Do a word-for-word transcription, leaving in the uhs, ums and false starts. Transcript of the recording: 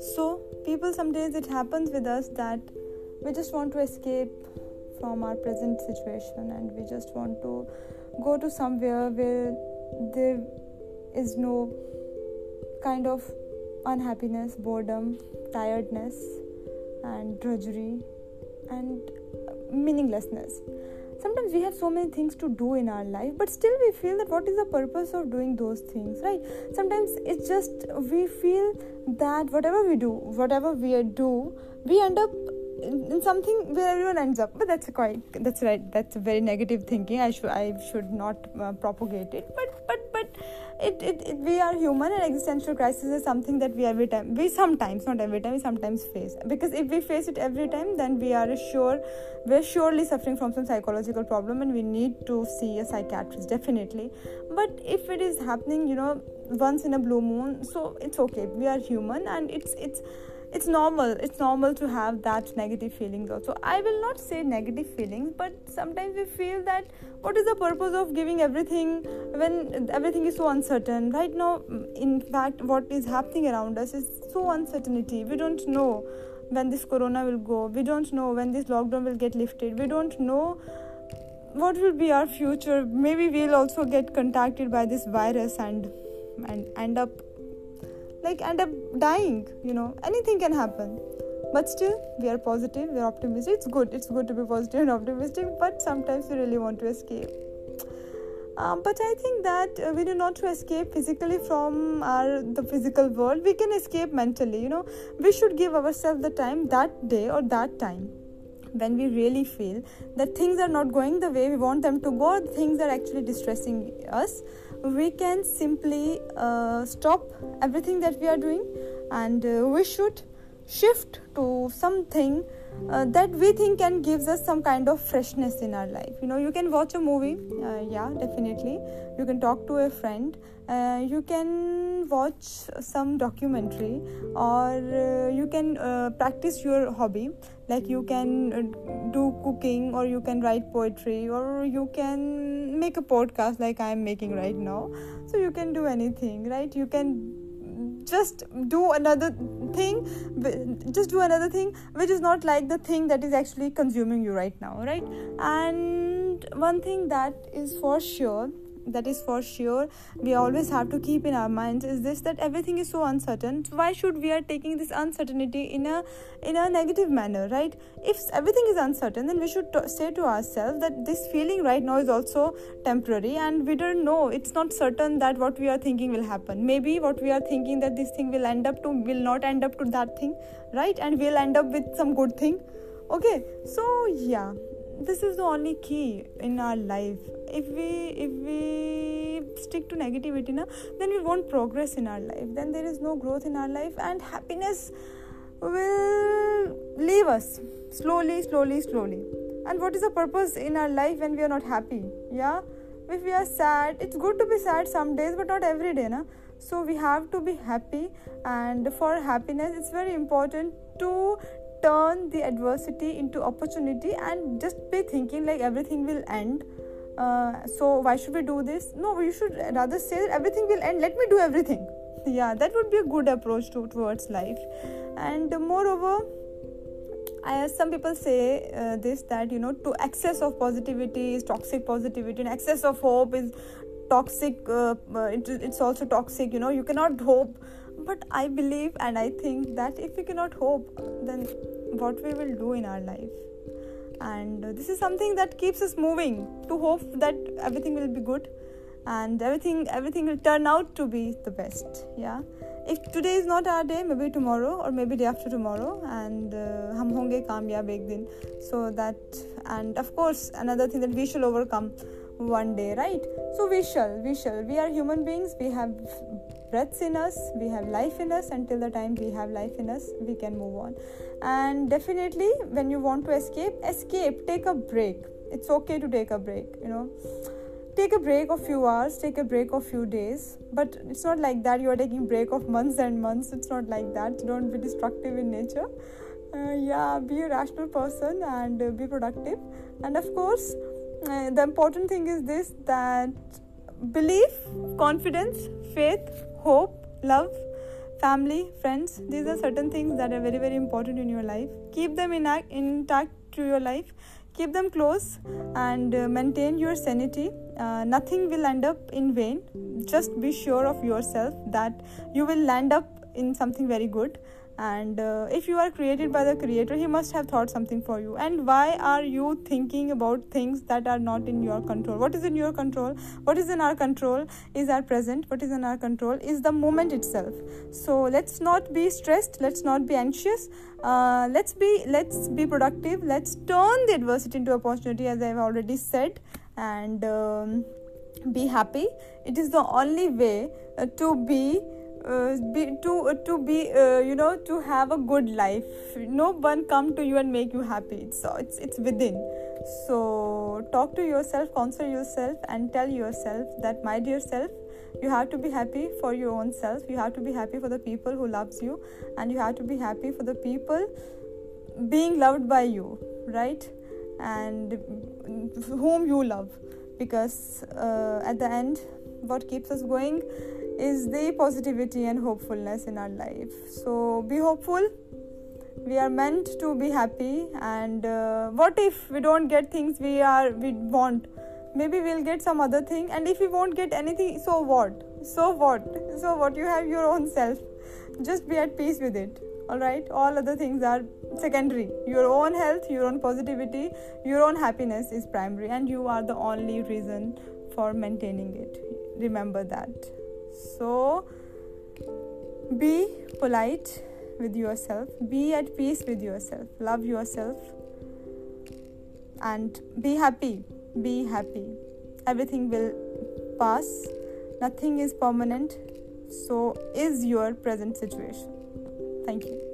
So, people, some days it happens with us that we just want to escape from our present situation and we just want to go to somewhere where there is no kind of unhappiness, boredom, tiredness, and drudgery and meaninglessness. Sometimes we have so many things to do in our life, but still we feel that what is the purpose of doing those things, right? Sometimes it's just we feel that whatever we do, whatever we do, we end up in something where everyone ends up. But that's quite that's right. That's a very negative thinking. I should I should not uh, propagate it. But but but it, it it we are human, and existential crisis is something that we every time we sometimes not every time we sometimes face. Because if we face it every time, then we are sure we're surely suffering from some psychological problem, and we need to see a psychiatrist definitely. But if it is happening, you know, once in a blue moon, so it's okay. We are human, and it's it's. It's normal. It's normal to have that negative feelings also. I will not say negative feelings, but sometimes we feel that what is the purpose of giving everything when everything is so uncertain? Right now, in fact, what is happening around us is so uncertainty. We don't know when this corona will go. We don't know when this lockdown will get lifted. We don't know what will be our future. Maybe we'll also get contacted by this virus and and end up Like end up dying, you know. Anything can happen, but still we are positive, we are optimistic. It's good. It's good to be positive and optimistic, but sometimes we really want to escape. Um, but I think that uh, we do not to escape physically from our the physical world. We can escape mentally, you know. We should give ourselves the time that day or that time when we really feel that things are not going the way we want them to go, things are actually distressing us. We can simply uh, stop everything that we are doing, and uh, we should shift to something uh, that we think can gives us some kind of freshness in our life. You know, you can watch a movie, uh, yeah, definitely. You can talk to a friend. Uh, you can watch some documentary, or uh, you can uh, practice your hobby. Like you can uh, do cooking, or you can write poetry, or you can make a podcast like I am making right now. So you can do anything, right? You can just do another thing. Just do another thing which is not like the thing that is actually consuming you right now, right? And one thing that is for sure that is for sure we always have to keep in our minds is this, that everything is so uncertain. Why should we are taking this uncertainty in a in a negative manner, right? If everything is uncertain, then we should t- say to ourselves that this feeling right now is also temporary, and we don't know, it's not certain that what we are thinking will happen. Maybe what we are thinking that this thing will end up to will not end up to that thing, right? And we'll end up with some good thing. Okay, so yeah, this is the only key in our life. If we if we stick to negativity, na, then we won't progress in our life. Then there is no growth in our life, and happiness will leave us slowly, slowly, slowly. And what is the purpose in our life when we are not happy? Yeah, if we are sad, it's good to be sad some days, but not every day, na. So we have to be happy, and for happiness, it's very important to turn the adversity into opportunity and just be thinking like everything will end. Uh, so why should we do this? No, we should rather say that everything will end. Let me do everything. Yeah, that would be a good approach to, towards life. And uh, moreover, I, some people say uh, this, that, you know, to excess of positivity is toxic positivity, and excess of hope is toxic. Uh, it, it's also toxic. You know, you cannot hope. But I believe and I think that if we cannot hope, then what we will do in our life? And this is something that keeps us moving, to hope that everything will be good and everything everything will turn out to be the best. Yeah. If today is not our day, maybe tomorrow or maybe day after tomorrow, and uh, hum honge kamyab ek din. So that, and of course, another thing that we shall overcome one day, right? So we shall, we shall. We are human beings. We have breaths in us, we have life in us. Until the time we have life in us, we can move on. And definitely, when you want to escape, escape, take a break. It's okay to take a break, you know. Take a break of few hours, take a break of few days. But it's not like that you are taking break of months and months. It's not like that. Don't be destructive in nature. Uh, yeah, be a rational person and uh, be productive. And of course, uh, the important thing is this, that belief, confidence, faith, hope, love, family, friends. These are certain things that are very, very important in your life. Keep them intact, intact to your life. Keep them close and uh, maintain your sanity. Uh, nothing will end up in vain. Just be sure of yourself that you will land up in something very good. And uh, if you are created by the Creator, He must have thought something for you. And why are you thinking about things that are not in your control? What is in your control? What is in our control is our present. What is in our control is the moment itself. So let's not be stressed. Let's not be anxious. Uh, let's be let's be productive. Let's turn the adversity into opportunity, as I have already said. And um, be happy. It is the only way uh, to be. Uh, be, to uh, to be uh, you know to have a good life. No one come to you and make you happy. So it's it's within. So talk to yourself, counsel yourself, and tell yourself that, my dear self, you have to be happy for your own self. You have to be happy for the people who loves you, and you have to be happy for the people being loved by you, right? And whom you love, because uh, at the end, what keeps us going is the positivity and hopefulness in our life. So be hopeful. We are meant to be happy. And uh, what if we don't get things we are we want? Maybe we'll get some other thing. And if we won't get anything, so what? So what? So what? You have your own self. Just be at peace with it. All right? All other things are secondary. Your own health, your own positivity, your own happiness is primary. And you are the only reason for maintaining it. Remember that. So be polite with yourself, be at peace with yourself, love yourself, and be happy. Be happy. Everything will pass, nothing is permanent. So is your present situation. Thank you.